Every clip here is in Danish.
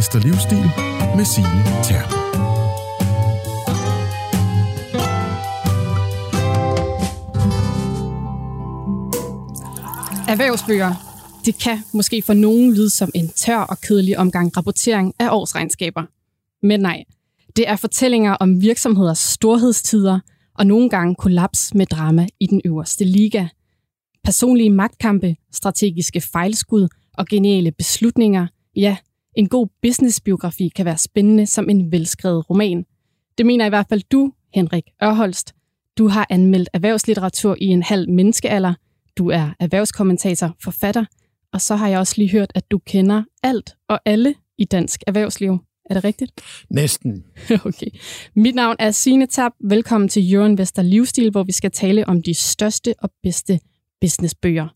Vester Livsstil med Sine Tarp. Erhvervsbøger. Det kan måske for nogen lyde som en tør og kedelig omgang rapportering af årsregnskaber. Men nej, det er fortællinger om virksomheders storhedstider og nogle gange kollaps med drama i den øverste liga. Personlige magtkampe, strategiske fejlskud og geniale beslutninger. Ja, en god businessbiografi kan være spændende som en velskrevet roman. Det mener i hvert fald du, Henrik Ørholst. Du har anmeldt erhvervslitteratur i en halv menneskealder. Du er erhvervskommentator, forfatter, og så har jeg også lige hørt, at du kender alt og alle i dansk erhvervsliv. Er det rigtigt? Næsten. Okay. Mit navn er Sine Tarp. Velkommen til Jørgen Vester Livsstil, hvor vi skal tale om de største og bedste businessbøger.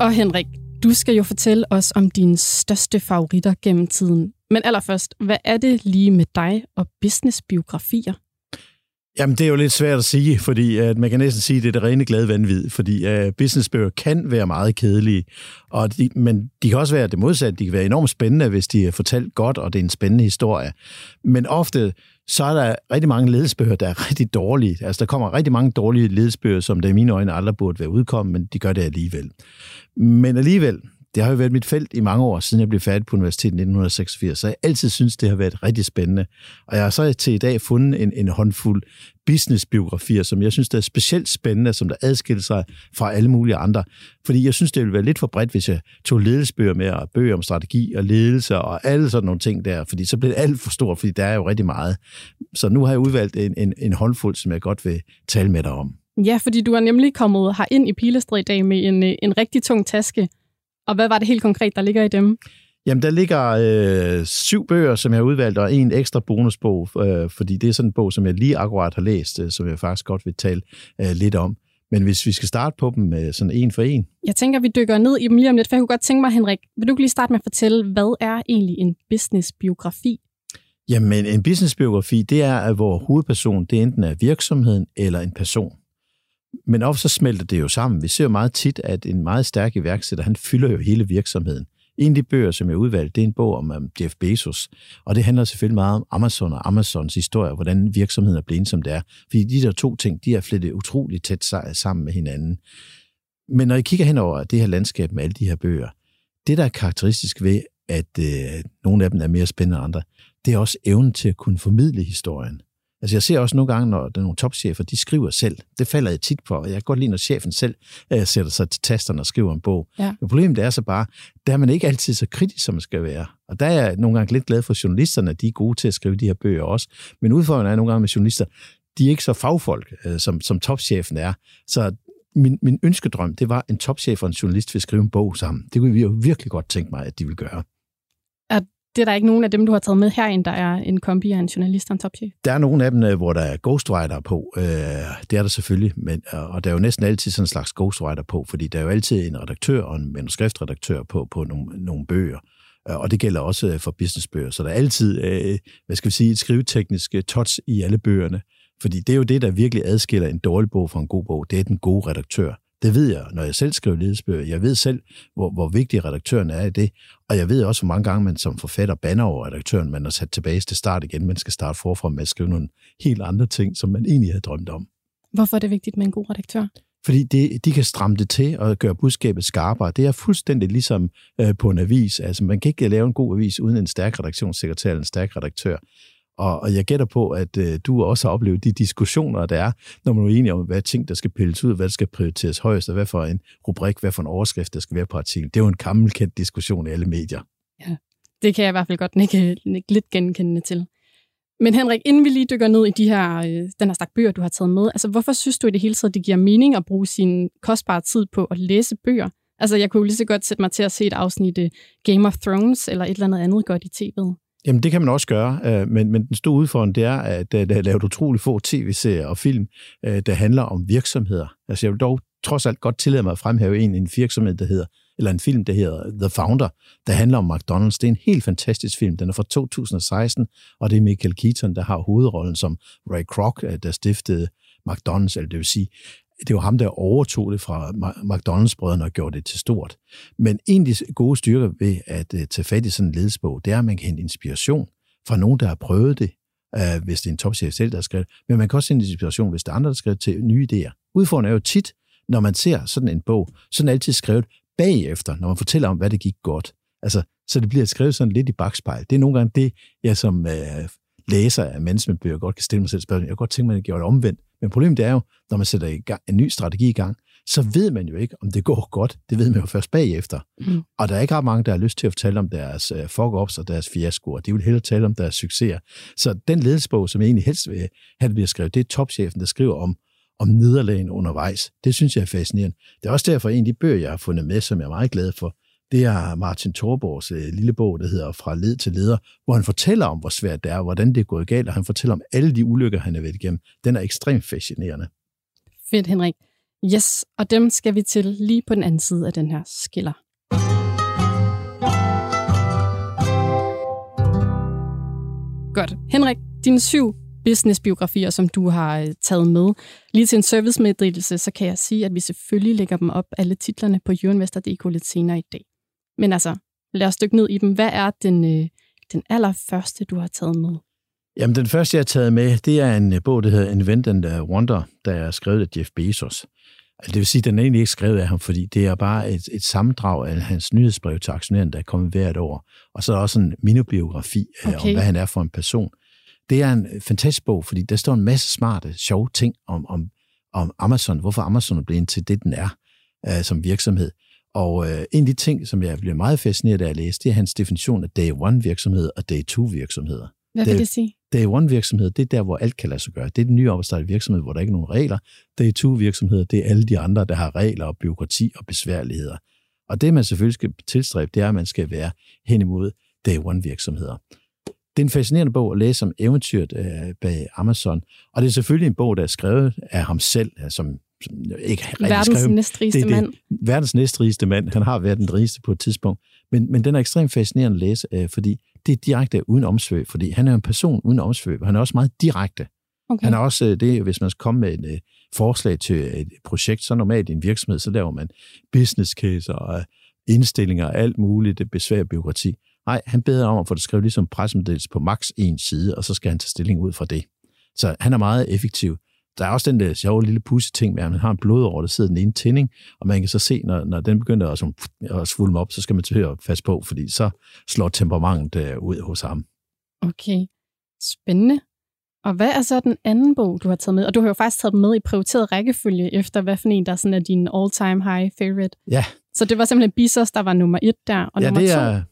Og Henrik, du skal jo fortælle os om dine største favoritter gennem tiden. Men allerførst, hvad er det lige med dig og businessbiografier? Jamen, det er jo lidt svært at sige, fordi man kan næsten sige, at det er det rene glade vanvid, fordi businessbøger kan være meget kedelige, og men de kan også være det modsatte. De kan være enormt spændende, hvis de er fortalt godt, og det er en spændende historie. Men ofte, så er der rigtig mange ledelsesbøger, der er rigtig dårlige. Altså, der kommer rigtig mange dårlige ledelsesbøger, som der i mine øjne aldrig burde være udkommet, men de gør det alligevel. Men alligevel, det har jo været mit felt i mange år, siden jeg blev færdig på universitetet i 1986, så jeg altid synes, det har været rigtig spændende. Og jeg har så til i dag fundet en håndfuld businessbiografier, som jeg synes, der er specielt spændende, som der adskiller sig fra alle mulige andre. Fordi jeg synes, det ville være lidt for bredt, hvis jeg tog ledelsesbøger med, og bøger om strategi og ledelse og alle sådan nogle ting der, fordi så bliver det alt for stort, fordi der er jo rigtig meget. Så nu har jeg udvalgt en håndfuld, som jeg godt vil tale med dig om. Ja, fordi du er nemlig kommet herind i Pilestræd i dag med en rigtig tung taske. Og hvad var det helt konkret, der ligger i dem? Jamen, der ligger 7 bøger, som jeg har udvalgt, og en ekstra bonusbog, fordi det er sådan en bog, som jeg lige akkurat har læst, som jeg faktisk godt vil tale lidt om. Men hvis vi skal starte på dem sådan en for en. Jeg tænker, vi dykker ned i dem lige om lidt, for jeg kunne godt tænke mig, Henrik, vil du lige starte med at fortælle, hvad er egentlig en businessbiografi? Jamen, en businessbiografi, det er, hvor hovedpersonen, det enten er virksomheden eller en person. Men ofte så smelter det jo sammen. Vi ser jo meget tit, at en meget stærk iværksætter, han fylder jo hele virksomheden. En af de bøger, som jeg udvalgte, det er en bog om Jeff Bezos, og det handler selvfølgelig meget om Amazon og Amazons historie, hvordan virksomheden er blevet, som det er. Fordi de der to ting, de er flettet utroligt tæt sammen med hinanden. Men når I kigger hen over det her landskab med alle de her bøger, det der er karakteristisk ved, at nogle af dem er mere spændende end andre, det er også evnen til at kunne formidle historien. Altså, jeg ser også nogle gange, når der er nogle topchefer, de skriver selv. Det falder jeg tit på, og jeg kan godt lide, når chefen selv sætter sig til tasterne og skriver en bog. Ja. Men problemet er så bare, der er man ikke altid så kritisk, som man skal være. Og der er jeg nogle gange lidt glad for journalisterne, at de er gode til at skrive de her bøger også. Men udfordringen er nogle gange med journalister, de er ikke så fagfolk, som topchefen er. Så min ønskedrøm, det var, en topchef og en journalist vil skrive en bog sammen. Det kunne vi jo virkelig godt tænke mig, at de ville gøre. Det er der ikke nogen af dem, du har taget med herinde, der er en kombi af en journalist og en topchef? Der er nogle af dem, hvor der er ghostwriter på. Det er der selvfølgelig, og der er jo næsten altid sådan en slags ghostwriter på, fordi der er jo altid en redaktør og en manuskriptredaktør på nogle bøger. Og det gælder også for businessbøger. Så der er altid, et skriveteknisk touch i alle bøgerne. Fordi det er jo det, der virkelig adskiller en dårlig bog fra en god bog. Det er den gode redaktør. Det ved jeg, når jeg selv skriver ledelsesbøger. Jeg ved selv, hvor vigtig redaktøren er i det. Og jeg ved også, hvor mange gange man som forfatter bander over redaktøren, man har sat tilbage til start igen. Man skal starte forfra med at skrive nogle helt andre ting, som man egentlig havde drømt om. Hvorfor er det vigtigt med en god redaktør? Fordi de kan stramme det til og gøre budskabet skarpere. Det er fuldstændig ligesom på en avis. Altså, man kan ikke lave en god avis uden en stærk redaktionssekretær eller en stærk redaktør. Og jeg gætter på, at du også har oplevet de diskussioner, der er, når man er enig om, hvad ting, der skal pilles ud, hvad der skal prioriteres højst, og hvad for en rubrik, hvad for en overskrift, der skal være på artiklen. Det er jo en gammelkendt diskussion i alle medier. Ja, det kan jeg i hvert fald godt nikke lidt genkendende til. Men Henrik, inden vi lige dykker ned i den her stak bøger, du har taget med, altså hvorfor synes du i det hele taget, det giver mening at bruge sin kostbare tid på at læse bøger? Altså jeg kunne jo lige så godt sætte mig til at se et afsnit Game of Thrones eller et eller andet godt i tv'et. Jamen, det kan man også gøre, men den store udfordring, det er, at der er lavet utrolig få tv-serier og film, der handler om virksomheder. Altså, jeg vil dog trods alt godt tillade mig at fremhæve en virksomhed, en film, der hedder The Founder, der handler om McDonald's. Det er en helt fantastisk film. Den er fra 2016, og det er Michael Keaton, der har hovedrollen som Ray Kroc, der stiftede McDonald's, eller det vil sige, det er jo ham, der overtog det fra McDonald's-brødrene og gjorde det til stort. Men en af de gode styrker ved at tage fat i sådan en ledelsesbog, det er, at man kan hente inspiration fra nogen, der har prøvet det, hvis det er en topchef selv, der har skrevet. Men man kan også hente inspiration, hvis der er andre, der har skrevet til nye idéer. Udfordringen er jo tit, når man ser sådan en bog, så er den altid skrevet bagefter, når man fortæller om, hvad det gik godt. Altså, så det bliver skrevet sådan lidt i bakspejl. Det er nogle gange det, jeg som læser af managementbøger godt kan stille mig selv spørgsmål. Jeg kan godt tænke mig, at det gjorde det omvendt. Men problemet er jo, når man sætter en ny strategi i gang, så ved man jo ikke, om det går godt. Det ved man jo først bagefter. Mm. Og der er ikke ret mange, der har lyst til at fortælle om deres fuck-ups og deres fiaskoer. De vil hellere tale om deres succeser. Så den ledelsesbog, som jeg egentlig helst vil have, det bliver skrevet, det er topchefen, der skriver om nederlagene undervejs. Det synes jeg er fascinerende. Det er også derfor, en af de bøger, jeg har fundet med, som jeg er meget glad for, det er Martin Thorborgs lille bog, der hedder Fra led til leder, hvor han fortæller om, hvor svært det er, hvordan det er gået galt, og han fortæller om alle de ulykker, han har været igennem. Den er ekstremt fascinerende. Fedt, Henrik. Yes, og dem skal vi til lige på den anden side af den her skiller. Godt. Henrik, dine 7 businessbiografier, som du har taget med. Lige til en servicemeddelelse, så kan jeg sige, at vi selvfølgelig lægger dem op, alle titlerne, på jørinvestor.dk lidt senere i dag. Men altså, lad os dykke ned i dem. Hvad er den allerførste, du har taget med? Jamen, den første, jeg har taget med, det er en bog, der hedder Invent and Wonder, der er skrevet af Jeff Bezos. Altså, det vil sige, at den er egentlig ikke skrevet af ham, fordi det er bare et sammendrag af hans nyhedsbrev til aktionæren, der er kommet hvert år. Og så er der også en minibiografi om, hvad han er for en person. Det er en fantastisk bog, fordi der står en masse smarte, sjove ting om Amazon. Hvorfor Amazon er blevet til det, den er som virksomhed. Og en af de ting, som jeg bliver meget fascineret af at læse, det er hans definition af Day 1 virksomhed og Day 2 virksomheder. Hvad vil det sige? Day 1 virksomhed, det er der, hvor alt kan lade sig gøre. Det er den nye opstartede virksomhed, hvor der ikke er nogen regler. Day 2 virksomheder, det er alle de andre, der har regler og byråkrati og besværligheder. Og det, man selvfølgelig skal tilstræbe, det er, at man skal være hen imod Day 1 virksomheder. Det er en fascinerende bog at læse om eventyret bag Amazon. Og det er selvfølgelig en bog, der er skrevet af ham selv, som ikke verdens næstrigeste mand. Verdens næstrigeste mand. Han har været den rigeste på et tidspunkt. Men den er ekstremt fascinerende at læse, fordi det er direkte uden omsvøb. Fordi han er en person uden omsvøb. Han er også meget direkte. Okay. Han er også det, hvis man skal komme med et forslag til et projekt, så normalt i en virksomhed, så laver man business case og indstillinger og alt muligt besvær byråkrati. Nej, han beder om at få det skrevet ligesom pressemeddelelse på max en side, og så skal han tage stilling ud fra det. Så han er meget effektiv. Der er også den der sjove lille pusseting med, at man har en blodår, der sidder den ene tænding, og man kan så se, når den begynder at svulme op, så skal man til at fast på, fordi så slår temperamentet ud hos ham. Okay, spændende. Og hvad er så den anden bog, du har taget med? Og du har jo faktisk taget dem med i prioriteret rækkefølge, efter hvad for en, der sådan er din all-time high favorite. Ja. Så det var simpelthen Bezos, der var nummer 1 der, og nummer 2.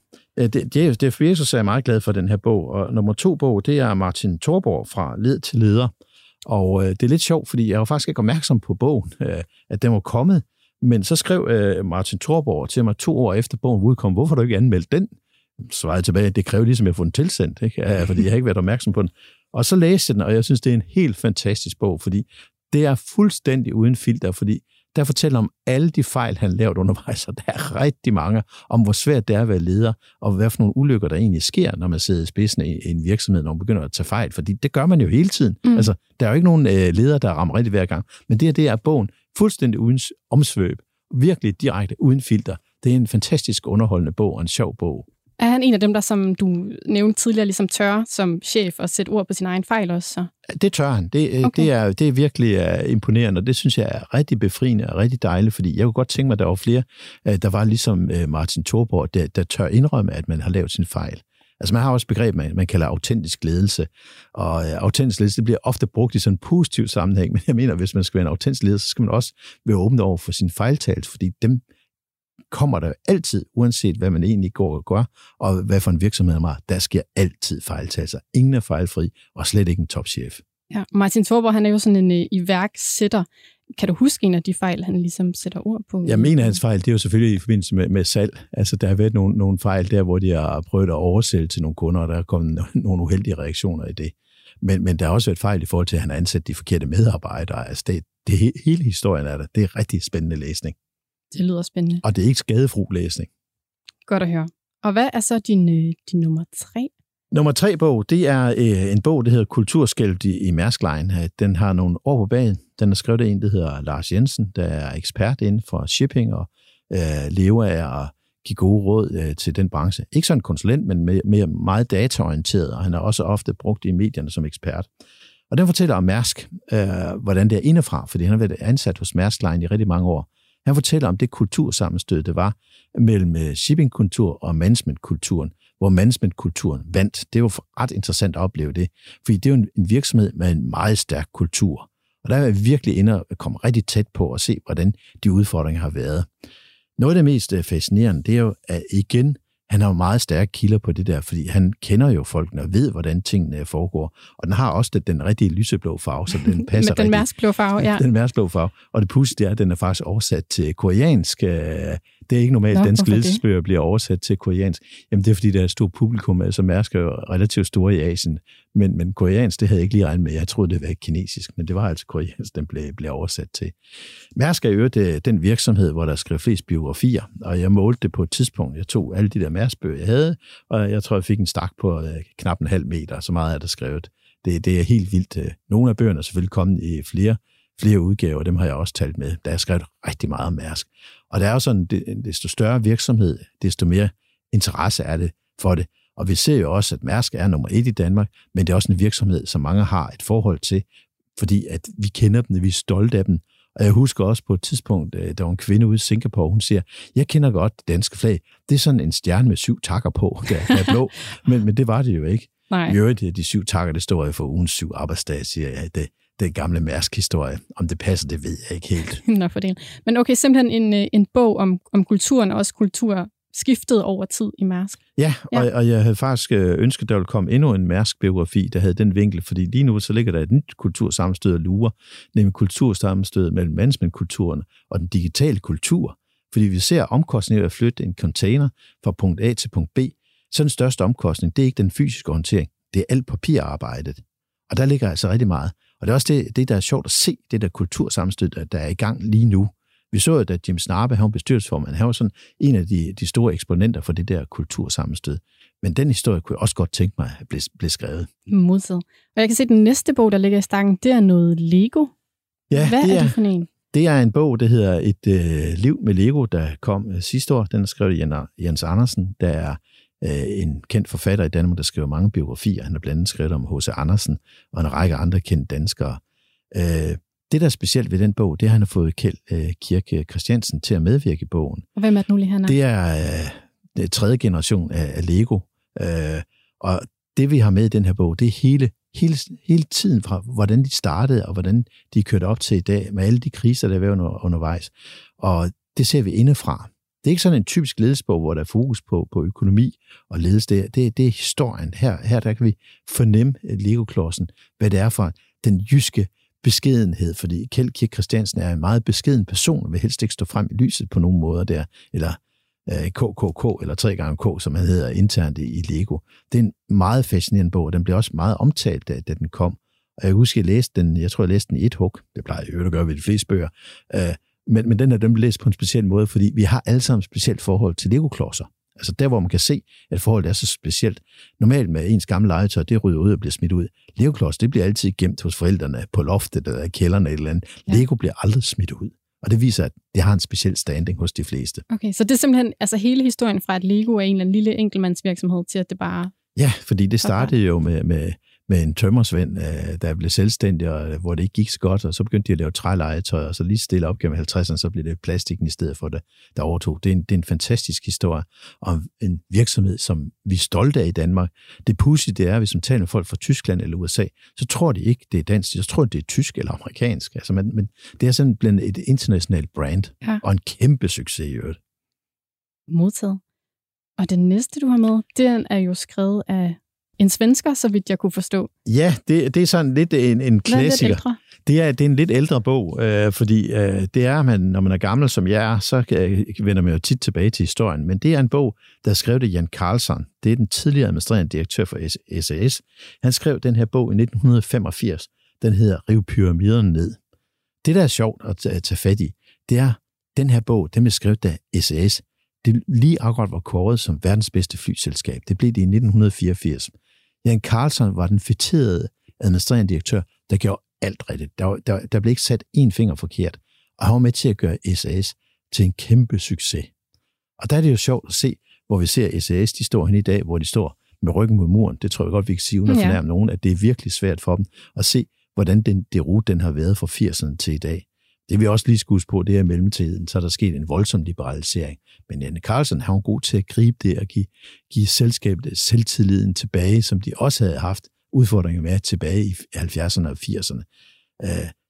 Det er for Jesus, jeg er meget glad for den her bog. Og nummer 2 bog, det er Martin Thorborg fra Led til leder. Og det er lidt sjovt, fordi jeg var faktisk ikke opmærksom på bogen, at den var kommet. Men så skrev Martin Thorborg til mig 2 år efter bogen udkom, hvorfor du ikke anmeldte den? Så var jeg tilbage, det kræver ligesom, at jeg får den tilsendt, ikke? Fordi jeg har ikke været opmærksom på den. Og så læste jeg den, og jeg synes, det er en helt fantastisk bog, fordi det er fuldstændig uden filter, fordi der fortæller om alle de fejl, han lavede undervejs, og der er rigtig mange, om hvor svært det er at være leder, og hvad for nogle ulykker, der egentlig sker, når man sidder i spidsen i en virksomhed, når man begynder at tage fejl, fordi det gør man jo hele tiden. Mm. Altså, der er jo ikke nogen ledere, der rammer rigtigt hver gang, men det er bogen fuldstændig uden omsvøb, virkelig direkte, uden filter. Det er en fantastisk underholdende bog, og en sjov bog. Er han en af dem, der, som du nævnte tidligere, ligesom tør som chef og sætte ord på sin egen fejl også? Så? Det tør han. Det er virkelig imponerende, og det synes jeg er rigtig befriende og rigtig dejligt, fordi jeg kunne godt tænke mig, at der var flere, der var ligesom Martin Thorborg, der tør indrømme, at man har lavet sin fejl. Altså man har også begreb, man kalder autentisk ledelse, og autentisk ledelse det bliver ofte brugt i sådan en positiv sammenhæng, men jeg mener, hvis man skal være en autentisk leder, så skal man også være åben over for sin fejltagelse, fordi dem kommer der altid, uanset hvad man egentlig går og gør, og hvad for en virksomhed man har. Der sker altid fejltagelser. Ingen er fejlfri, og slet ikke en topchef. Ja, Martin Thorborg, han er jo sådan en iværksætter. Kan du huske en af de fejl, han ligesom sætter ord på? Jeg mener, hans fejl, det er jo selvfølgelig i forbindelse med salg. Altså, der har været nogle fejl der, hvor de har prøvet at oversælge til nogle kunder, og der er kommet nogle uheldige reaktioner i det. Men der har også været fejl i forhold til, at han har ansat de forkerte medarbejdere. Altså, det hele historien er der. Det er rigtig spændende læsning. Det lyder spændende. Og det er ikke skadefri læsning. Godt at høre. Og hvad er så din nummer 3? Nummer 3 bog, det er en bog, der hedder Kulturskæld i Mærsk Line. Den har nogle år på bagen. Den er skrevet af en, der hedder Lars Jensen, der er ekspert inden for shipping og lever af at give gode råd til den branche. Ikke sådan en konsulent, men mere meget dataorienteret, og han er også ofte brugt i medierne som ekspert. Og den fortæller om Mærsk, hvordan det er indefra, fordi han har været ansat hos Mærsk Line i rigtig mange år. Han fortæller om det kultursammenstød, det var mellem shippingkultur og managementkulturen, hvor managementkulturen vandt. Det var ret interessant at opleve det, fordi det er jo en virksomhed med en meget stærk kultur. Og der er jeg virkelig inde og komme rigtig tæt på og se, hvordan de udfordringer har været. Noget af det mest fascinerende, det er jo, at igen, han har jo meget stærke kilder på det der, fordi han kender jo folkene og ved, hvordan tingene foregår. Og den har også den rigtige lyseblå farve, så den passer rigtig. Den mærskblå farve, ja. Den mærskblå farve. Og det pudsige er, at den er faktisk oversat til koreansk. Det er ikke normalt, at danske ledelsesbøger bliver oversat til koreansk. Jamen, det er, fordi der er et stort publikum, altså Mærsk er jo relativt store i Asien. Men koreansk, det havde jeg ikke lige regnet med. Jeg troede, det var kinesisk, men det var altså koreansk, den blev oversat til. Mærsk er jo den virksomhed, hvor der skrev flest biografier, og jeg målte det på et tidspunkt. Jeg tog alle de der Mærsk-bøger, jeg havde, og jeg tror, jeg fik en stak på knap en halv meter, så meget er der skrevet. Det er helt vildt. Nogle af bøgerne er selvfølgelig kommet i flere udgaver, dem har jeg også talt med. Der er skrevet rigtig meget om Mærsk. Og der er jo sådan, desto større virksomhed, desto mere interesse er det for det. Og vi ser jo også, at Mærsk er nummer 1 i Danmark, men det er også en virksomhed, som mange har et forhold til, fordi at vi kender dem, vi er stolte af dem. Og jeg husker også på et tidspunkt, der var en kvinde ude i Singapore, hun siger, jeg kender godt det danske flag. Det er sådan en stjerne med 7 takker på, der er blå. men det var det jo ikke. Nej. I øvrigt, de 7 takker, det står jo for ugens 7 arbejdsdage, siger jeg. Den gamle Mærsk-historie. Om det passer, det ved jeg ikke helt. Nå, for det. Men okay, simpelthen en bog om kulturen, og også kultur skiftet over tid i Mærsk. Ja, ja. Og jeg havde faktisk ønsket, der ville komme endnu en Mærsk-biografi, der havde den vinkel, fordi lige nu så ligger der et nyt kultursammenstød og lurer, nemlig kultursammenstød mellem managementkulturen og den digitale kultur. Fordi vi ser omkostninger ved at flytte en container fra punkt A til punkt B. Så den største omkostning, det er ikke den fysiske håndtering, det er alt papirarbejdet. Og der ligger altså rigtig meget. Og det er også det, der er sjovt at se, det der kultursammenstød, der er i gang lige nu. Vi så jo, at Jim Snabe, han var bestyrelsesformand, han var sådan en af de store eksponenter for det der kultursammenstød. Men den historie kunne jeg også godt tænke mig at blive skrevet. Modsat. Og jeg kan se, at den næste bog, der ligger i stakken, det er noget Lego. Ja, hvad det er det for en? Det er en bog, der hedder Et liv med Lego, der kom sidste år. Den er skrevet af Jens Andersen, der er en kendt forfatter i Danmark, der skriver mange biografier. Han har blandt andet skrevet om H.C. Andersen og en række andre kendte danskere. Det, der er specielt ved den bog, det er, han har fået Kjeld Kirk Christiansen til at medvirke i bogen. Og hvem er det nu lige, han er? Det er 3. generation af Lego. Og det, vi har med i den her bog, det er hele tiden fra, hvordan de startede, og hvordan de kørte op til i dag, med alle de kriser, der var undervejs. Og det ser vi indefra. Det er ikke sådan en typisk ledelsesbog, hvor der er fokus på økonomi og ledelse. Det er historien. Her der kan vi fornemme Lego-klodsen, hvad det er for den jyske beskedenhed, fordi Kjeld Kirk Christiansen er en meget beskeden person, og vil helst ikke stå frem i lyset på nogen måder der, eller KKK, eller 3x K, som han hedder internt i Lego. Det er en meget fascinerende bog, og den blev også meget omtalt, da den kom. Og jeg husker, jeg læste den i et hug. Det plejer jeg jo at gøre ved de fleste bøger. Men den her, den bliver læst på en speciel måde, fordi vi har alle sammen et specielt forhold til Lego-klodser. Altså der, hvor man kan se, at forholdet er så specielt. Normalt med ens gamle legetøj, det ryger ud og bliver smidt ud. Lego-klodser, det bliver altid gemt hos forældrene på loftet eller kælderen eller et eller andet. Ja. Lego bliver aldrig smidt ud. Og det viser, at det har en speciel standing hos de fleste. Okay, så det er simpelthen altså hele historien fra, at Lego er en eller anden lille enkeltmandsvirksomhed til, at det bare... Ja, fordi det startede jo med en tømmersvend, der blev selvstændig, og hvor det ikke gik så godt, og så begyndte de at lave trælegetøj, og så lige stille op gennem 50'erne, så blev det plastikken i stedet for det, der overtog. Det er en fantastisk historie om en virksomhed, som vi er stolte af i Danmark. Det pudsige, det er, hvis man taler med folk fra Tyskland eller USA, så tror de ikke, det er dansk, så tror de, det er tysk eller amerikansk. Altså, men det er sådan blevet et internationalt brand, ja. Og en kæmpe succes i øvrigt. Modtaget. Og den næste, du har med, den er jo skrevet af en svensker, så vidt jeg kunne forstå. Ja, det er sådan lidt en klassiker. Det er en lidt ældre bog, fordi det er, når man er gammel som jeg er, så vender man jo tit tilbage til historien. Men det er en bog, der skrev det Jan Carlzon. Det er den tidligere administrerende direktør for SAS. Han skrev den her bog i 1985. Den hedder Riv pyramiderne ned. Det, der er sjovt at tage fat i, det er, den her bog, den blev skrevet af SAS. Det lige akkurat var kåret som verdens bedste flyselskab. Det blev det i 1984. Jan Carlzon var den fætterede administrerende direktør, der gjorde alt rigtigt. Der blev ikke sat én finger forkert, og han var med til at gøre SAS til en kæmpe succes. Og der er det jo sjovt at se, hvor vi ser SAS, de står hen i dag, hvor de står med ryggen mod muren. Det tror jeg godt, vi kan sige, uden at fornærme nogen, at det er virkelig svært for dem at se, hvordan det rute, den har været fra 80'erne til i dag. Det vi også lige skal huske på, det er i mellemtiden, så er der sket en voldsom liberalisering. Men Jan Carlzon, han var god til at gribe det og give selskabet selvtilliden tilbage, som de også havde haft udfordringer med tilbage i 70'erne og 80'erne.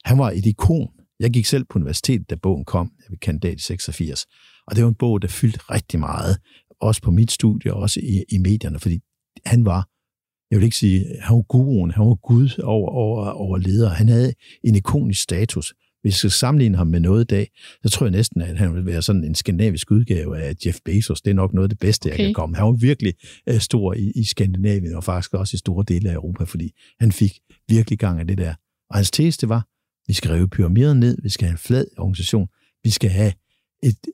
Han var et ikon. Jeg gik selv på universitetet, da bogen kom. Jeg blev kandidat i 86. Og det var en bog, der fyldte rigtig meget. Også på mit studie, og også i medierne, fordi han var, jeg vil ikke sige, han var guruen, han var gud over leder. Han havde en ikonisk status. Hvis jeg skal sammenligne ham med noget i dag, så tror jeg næsten, at han vil være sådan en skandinavisk udgave af Jeff Bezos. Det er nok noget af det bedste, jeg kan komme. Han var virkelig stor i Skandinavien, og faktisk også i store dele af Europa, fordi han fik virkelig gang af det der. Og hans tese var, vi skal rive pyramiderne ned, vi skal have en flad organisation, vi skal have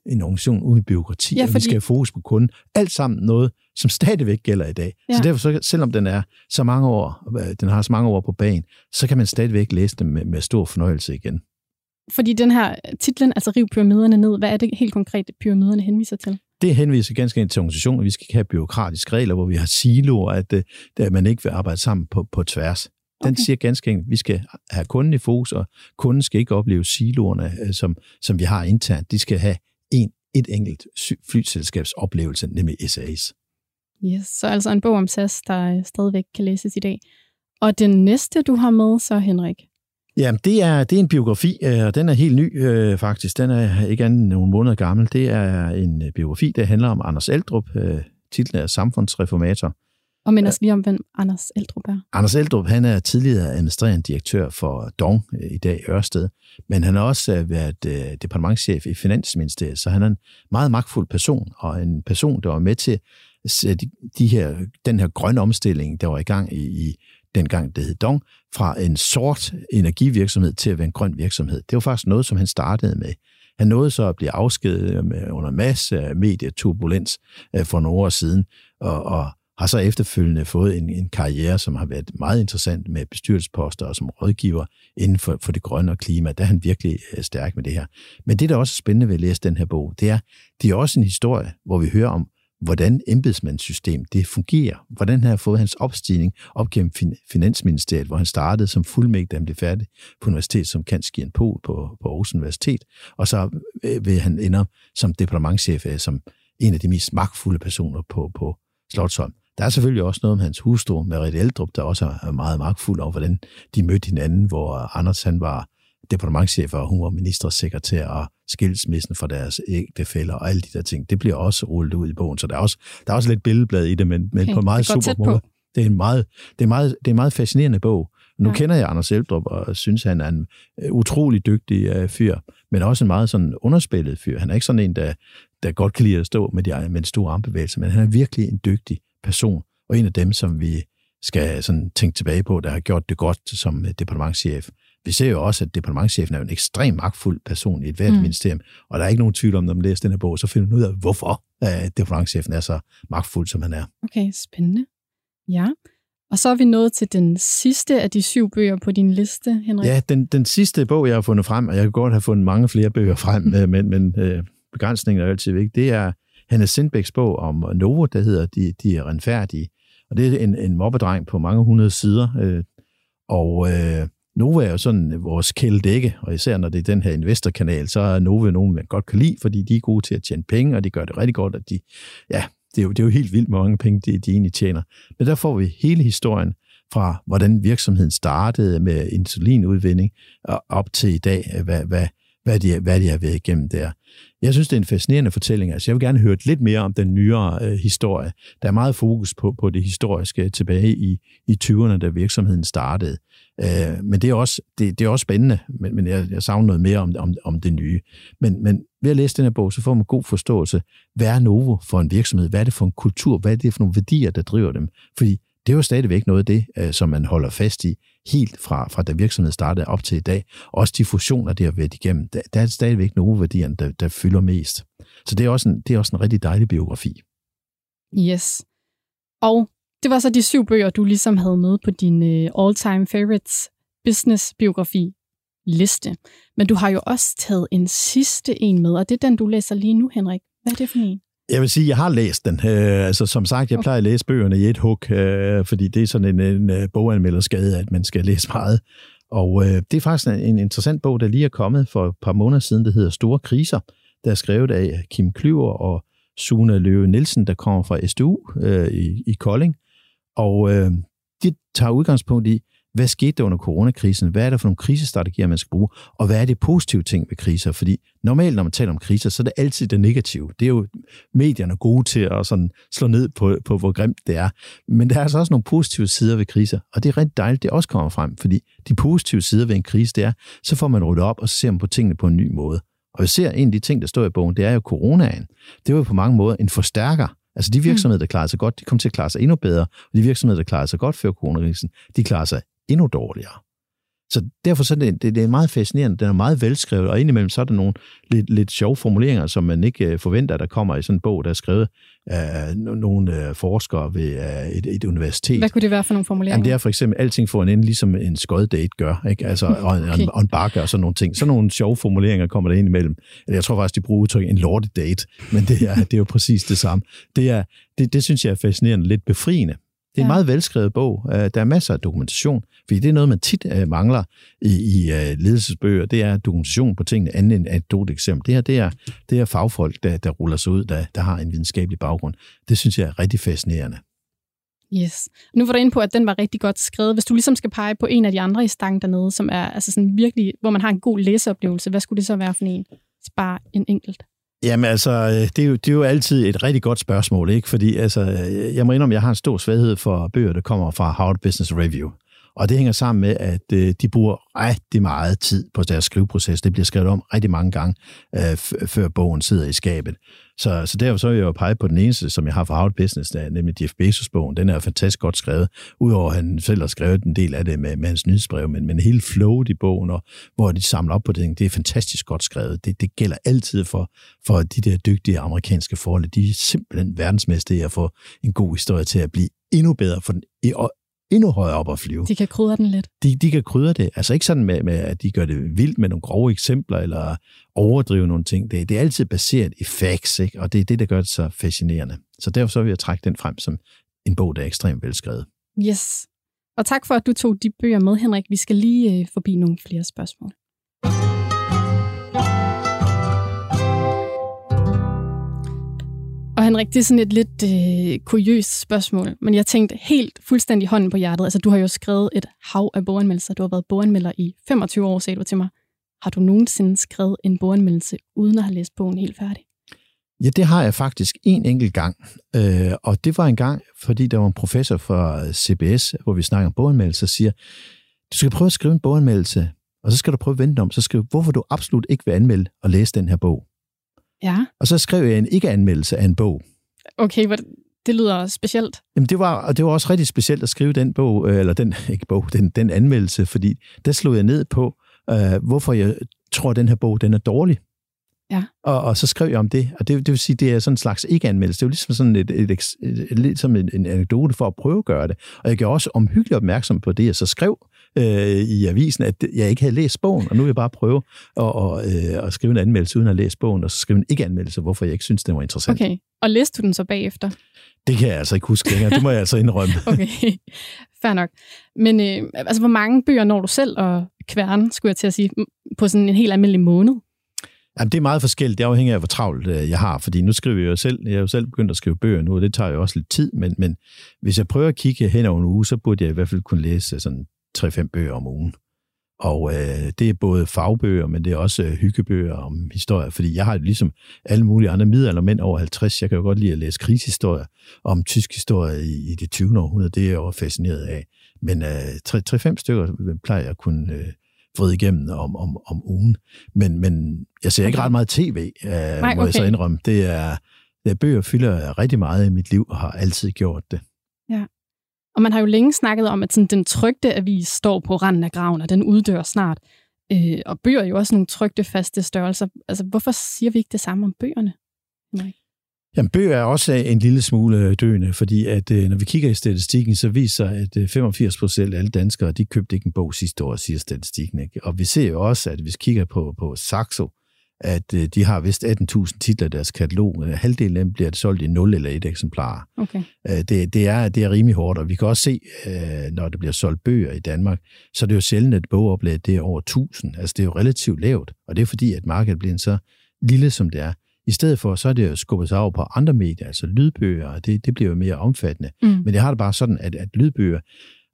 en organisation uden byråkrati, og vi skal have fokus på kunden. Alt sammen noget, som stadigvæk gælder i dag. Ja. Så derfor, selvom den er så mange år, den har så mange år på bagen, så kan man stadigvæk læse den med stor fornøjelse igen. Fordi den her titlen, altså riv pyramiderne ned, hvad er det helt konkret, pyramiderne henviser til? Det henviser ganske ind til organisationen, at vi skal ikke have byråkratiske regler, hvor vi har siloer, at man ikke vil arbejde sammen på tværs. Den siger ganske enkelt, at vi skal have kunden i fokus, og kunden skal ikke opleve siloerne, som vi har internt. De skal have et enkelt flyselskabsoplevelse, nemlig SAS. Yes, så altså en bog om SAS, der stadigvæk kan læses i dag. Og den næste, du har med, så Henrik? Jamen, det er en biografi, og den er helt ny faktisk. Den er ikke andet end nogle måneder gammel. Det er en biografi, der handler om Anders Eldrup, titlen er Samfundsreformator. Og minder os lige om, hvem Anders Eldrup er. Anders Eldrup, han er tidligere administrerende direktør for DONG, i dag Ørsted, men han har også været departementschef i Finansministeriet, så han er en meget magtfuld person, og en person, der var med til den her grønne omstilling, der var i gang i dengang, det hed DONG, fra en sort energivirksomhed til at være en grøn virksomhed. Det var faktisk noget, som han startede med. Han nåede så at blive afskediget under masse af medieturbulens for nogle år siden, og har så efterfølgende fået en karriere, som har været meget interessant med bestyrelsesposter og som rådgiver inden for det grønne og klima. Der er han virkelig stærk med det her. Men det, der også er spændende ved at læse den her bog, det er også en historie, hvor vi hører om, hvordan embedsmandssystemet det fungerer. Hvordan han har fået hans opstigning op gennem Finansministeriet, hvor han startede som fuldmægtig, da han blev færdig på universitetet, som kandidatpol på Aarhus Universitet. Og så vil han ender som departementschef, som en af de mest magtfulde personer på Slotsholm. Der er selvfølgelig også noget om hans hustru, Marie Eldrup, der også er meget magtfuld over, hvordan de mødte hinanden, hvor Anders han var departementschef, og hun var ministersekretær, og skilsmissen fra deres ægtefæller og alle de der ting. Det bliver også rullet ud i bogen, så der er også lidt billedblad i det, men på en meget super måde. Det er en meget fascinerende bog. Nu kender jeg Anders Eldrup, og synes, han er en utrolig dygtig fyr, men også en meget sådan underspillet fyr. Han er ikke sådan en, der godt kan lide at stå med en stor armbevægelse, men han er virkelig en dygtig person, og en af dem, som vi skal sådan tænke tilbage på, der har gjort det godt som departementschef. Vi ser jo også, at departementschefen er en ekstremt magtfuld person i et hvert ministerium, og der er ikke nogen tvivl om, når man læser den her bog, så finder man ud af, hvorfor departementschefen er så magtfuld, som han er. Okay, spændende. Ja, og så er vi nået til den sidste af de 7 bøger på din liste, Henrik. Ja, den sidste bog, jeg har fundet frem, og jeg kunne godt have fundet mange flere bøger frem, men begrænsningen er altid vigtig, det er Heine Sindbæks bog om Novo, der hedder De er rengjorte. Og det er en mobbedreng på mange hundrede sider. Og Novo er jo sådan vores kæledække, og især når det er den her investorkanal, så er Novo nogen, man godt kan lide, fordi de er gode til at tjene penge, og de gør det rigtig godt, at de, ja, det er jo helt vildt mange penge, de egentlig tjener. Men der får vi hele historien fra, hvordan virksomheden startede med insulinudvinding, og op til i dag, hvad de har været igennem der. Jeg synes, det er en fascinerende fortælling. Altså, jeg vil gerne høre lidt mere om den nyere historie. Der er meget fokus på det historiske tilbage i 20'erne, da virksomheden startede. Men det er også spændende, men jeg savner noget mere om det nye. Men ved at læse den her bog, så får man god forståelse. Hvad er Novo for en virksomhed? Hvad er det for en kultur? Hvad er det for nogle værdier, der driver dem? Fordi det er jo stadigvæk noget af det, som man holder fast i, helt fra da virksomheden startede op til i dag. Også de fusioner, der har været igennem, der er stadigvæk nogle værdier, der fylder mest. Så det er også en rigtig dejlig biografi. Yes. Og Det var så de 7 bøger, du ligesom havde med på din all-time favorites business-biografi-liste. Men du har jo også taget en sidste en med, og det er den, du læser lige nu, Henrik. Hvad er det for en? Jeg vil sige, jeg har læst den. Altså, som sagt, jeg plejer at læse bøgerne i et hug, fordi det er sådan en boganmelderskade, at man skal læse meget. Og det er faktisk en interessant bog, der lige er kommet for et par måneder siden, der hedder Store Kriser, der er skrevet af Kim Klyver og Sune Løve Nielsen, der kommer fra SDU i Kolding. Og de tager udgangspunkt i, hvad skete der under coronakrisen? Hvad er der for nogle krisestrategier, man skal bruge? Og hvad er det positive ting ved kriser? Fordi normalt, når man taler om kriser, så er det altid det negative. Det er jo medierne gode til at sådan slå ned på, hvor grimt det er. Men der er altså også nogle positive sider ved kriser, og det er rigtig dejligt, det også kommer frem. Fordi de positive sider ved en krise, det er, så får man ryddet op, og så ser man på tingene på en ny måde. Og jeg ser en af de ting, der står i bogen, det er jo coronaen. Det var jo på mange måder en forstærker. Altså de virksomheder, der klarede sig godt, de kom til at klare sig endnu bedre, og de virksomheder, der klarede sig godt før coronakrisen, de klarer sig endnu dårligere. Så derfor så det er meget fascinerende, den er meget velskrevet, og indimellem så er der nogle lidt sjove formuleringer, som man ikke forventer, der kommer i sådan en bog, der er skrevet af nogle forskere ved et universitet. Hvad kunne det være for nogle formuleringer? Jamen det er for eksempel, alting får en ende, ligesom en skoddate gør, ikke? Altså, og en bakke og sådan nogle ting. Sådan nogle sjove formuleringer kommer der indimellem. Jeg tror faktisk, de bruger udtryk en lortedate, men det er jo præcis det samme. Det synes jeg er fascinerende, lidt befriende. Det er en meget velskrevet bog. Der er masser af dokumentation, fordi det er noget, man tit mangler i ledelsesbøger. Det er dokumentation på tingene, andet end et eksempel. Det her, det er fagfolk, der ruller sig ud, der har en videnskabelig baggrund. Det synes jeg er rigtig fascinerende. Yes. Nu var du inde på, at den var rigtig godt skrevet. Hvis du ligesom skal pege på en af de andre i stangen dernede, som er altså sådan virkelig, hvor man har en god læseoplevelse, hvad skulle det så være for en? Bare en enkelt. Jamen altså, det er jo altid et rigtig godt spørgsmål, ikke? Fordi altså, jeg må indrømme, at jeg har en stor svaghed for bøger, der kommer fra Harvard Business Review. Og det hænger sammen med, at de bruger rigtig meget tid på deres skriveproces. Det bliver skrevet om rigtig mange gange, før bogen sidder i skabet. Så derfor så vil jeg jo pege på den eneste, som jeg har fra Harvard Business, der, nemlig Jeff Bezos-bogen. Den er fantastisk godt skrevet, udover at han selv har skrevet en del af det med hans nyhedsbrev, men hele flowet i bogen, og hvor de samler op på det, det er fantastisk godt skrevet. Det gælder altid for de der dygtige amerikanske forlag. De er simpelthen verdensmestre at få en god historie til at blive endnu bedre for den endnu højere op at flyve. De kan krydre den lidt. De kan krydre det. Altså ikke sådan med, at de gør det vildt med nogle grove eksempler, eller overdrive nogle ting. Det er altid baseret i facts, ikke? Og det er det, der gør det så fascinerende. Så derfor så vil jeg trække den frem som en bog, der er ekstremt velskrevet. Yes. Og tak for, at du tog de bøger med, Henrik. Vi skal lige forbi nogle flere spørgsmål. Og Henrik, det er sådan et lidt kuriøst spørgsmål, men jeg tænkte helt fuldstændig hånden på hjertet. Altså, du har jo skrevet et hav af boganmeldelser. Du har været boganmelder i 25 år, sagde du til mig. Har du nogensinde skrevet en boganmeldelse, uden at have læst bogen helt færdig? Ja, det har jeg faktisk en enkelt gang. Og det var en gang, fordi der var en professor fra CBS, hvor vi snakker om boganmeldelser, siger, du skal prøve at skrive en boganmeldelse, og så skal du prøve at vente om, så skrive, hvorfor du absolut ikke vil anmelde og læse den her bog. Ja. Og så skrev jeg en ikke-anmeldelse af en bog. Okay, det lyder specielt. Jamen det var også rigtig specielt at skrive den bog, eller den anmeldelse, fordi der slog jeg ned på, hvorfor jeg tror, at den her bog den er dårlig. Ja. Og så skrev jeg om det, og det vil sige, det er sådan en slags ikke-anmeldelse. Det er jo ligesom sådan en anekdote for at prøve at gøre det. Og jeg gjorde også omhyggeligt opmærksom på det, jeg så skrev i avisen, at jeg ikke havde læst bogen, og nu vil jeg bare prøve at skrive en anmeldelse uden at læse bogen, og så skrive en ikke-anmeldelse, hvorfor jeg ikke synes, den var interessant. Okay, og læste du den så bagefter? Det kan jeg altså ikke huske længere, det må jeg altså indrømme. Okay, fair nok. Men altså, hvor mange bøger når du selv og kværne, skulle jeg til at sige, på sådan en helt almindelig måned? Jamen, det er meget forskelligt. Det afhænger af, hvor travlt jeg har, fordi nu skriver jeg jo selv. Jeg er jo selv begyndt at skrive bøger nu, og det tager jo også lidt tid, men hvis jeg prøver at kigge hen over en uge, så burde jeg i hvert fald kunne læse sådan 3-5 bøger om ugen. Og det er både fagbøger, men det er også hyggebøger om historie, fordi jeg har ligesom alle mulige andre middelaldermænd over 50. Jeg kan jo godt lide at læse krigshistorie om tysk historie i det 20. århundrede. Det er jeg jo fascineret af. Men 3-5 stykker plejer jeg at kunne fået igennem om ugen. Men jeg ser ikke ret meget tv, må jeg så indrømme. Det er bøger fylder rigtig meget i mit liv, og har altid gjort det. Ja. Og man har jo længe snakket om, at sådan, den trykte avis står på randen af graven, og den uddør snart. Og bøger er jo også nogle trykte faste størrelser. Altså, hvorfor siger vi ikke det samme om bøgerne? Nej. Jamen, bøger er også en lille smule døende, fordi at, når vi kigger i statistikken, så viser, at 85% af alle danskere, de købte ikke en bog sidste år, siger statistikken. Ikke? Og vi ser jo også, at hvis vi kigger på Saxo, at de har vist 18.000 titler i deres katalog. Halvdelen af dem bliver det solgt i 0 eller 1 eksemplar. Okay. Det er rimelig hårdt, og vi kan også se, når det bliver solgt bøger i Danmark, så det er jo sjældent, at bogoplag det er over 1.000. Altså, det er jo relativt lavt, og det er fordi, at markedet bliver så lille, som det er. I stedet for, så er det jo skubbet sig over på andre medier, altså lydbøger, og det bliver jo mere omfattende. Mm. Men det har det bare sådan, at lydbøger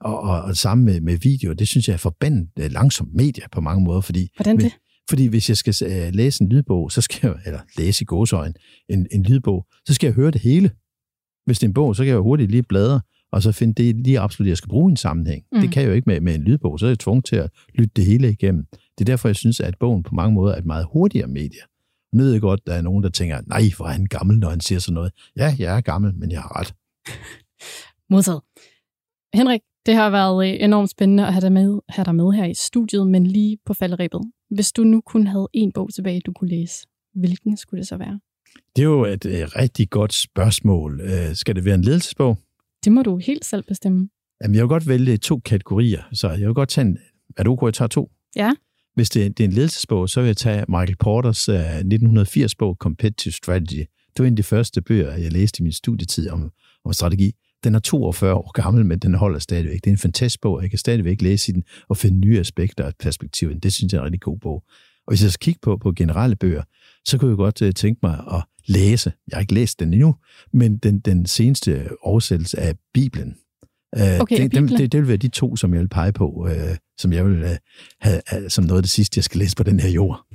og sammen med video, det synes jeg er forbandet langsomt medier på mange måder. Fordi hvis jeg skal læse en lydbog, så skal jeg, eller læse i gåseøjne en lydbog, så skal jeg høre det hele. Hvis det er en bog, så kan jeg hurtigt lige bladre, og så finde det lige absolut, jeg skal bruge i en sammenhæng. Mm. Det kan jeg jo ikke med en lydbog, så er jeg tvunget til at lytte det hele igennem. Det er derfor, jeg synes, at bogen på mange måder er et meget hurtigere medie. Nu ved jeg godt, der er nogen, der tænker, nej, hvor er han gammel, når han siger sådan noget. Ja, jeg er gammel, men jeg har ret. Modtaget. Henrik, det har været enormt spændende at have dig med her i studiet, men lige på falderebet. Hvis du nu kun havde en bog tilbage, du kunne læse, hvilken skulle det så være? Det er jo et rigtig godt spørgsmål. Skal det være en ledelsesbog? Det må du helt selv bestemme. Jamen, jeg vil godt vælge 2 kategorier, så jeg vil godt tage en... Er du okay, jeg tager 2? Ja. Hvis det er en ledelsesbog, så vil jeg tage Michael Porters 1980-bog Competitive Strategy. Det var en af de første bøger, jeg læste i min studietid om strategi. Den er 42 år gammel, men den holder stadigvæk. Det er en fantastisk bog, og jeg kan stadigvæk læse i den og finde nye aspekter og perspektiver. Det synes jeg er en rigtig god bog. Og hvis jeg skal kigge på generelle bøger, så kunne jeg godt tænke mig at læse. Jeg har ikke læst den endnu, men den seneste oversættelse af Bibelen. Okay, det vil være de 2, som jeg vil pege på, som jeg vil have som noget af det sidste, jeg skal læse på den her jord.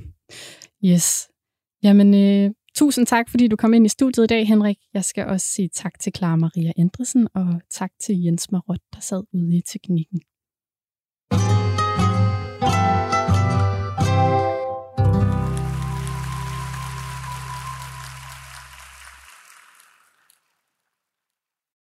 Yes. Jamen, tusind tak, fordi du kom ind i studiet i dag, Henrik. Jeg skal også sige tak til Clara Maria Andresen, og tak til Jens Marot, der sad ude i teknikken.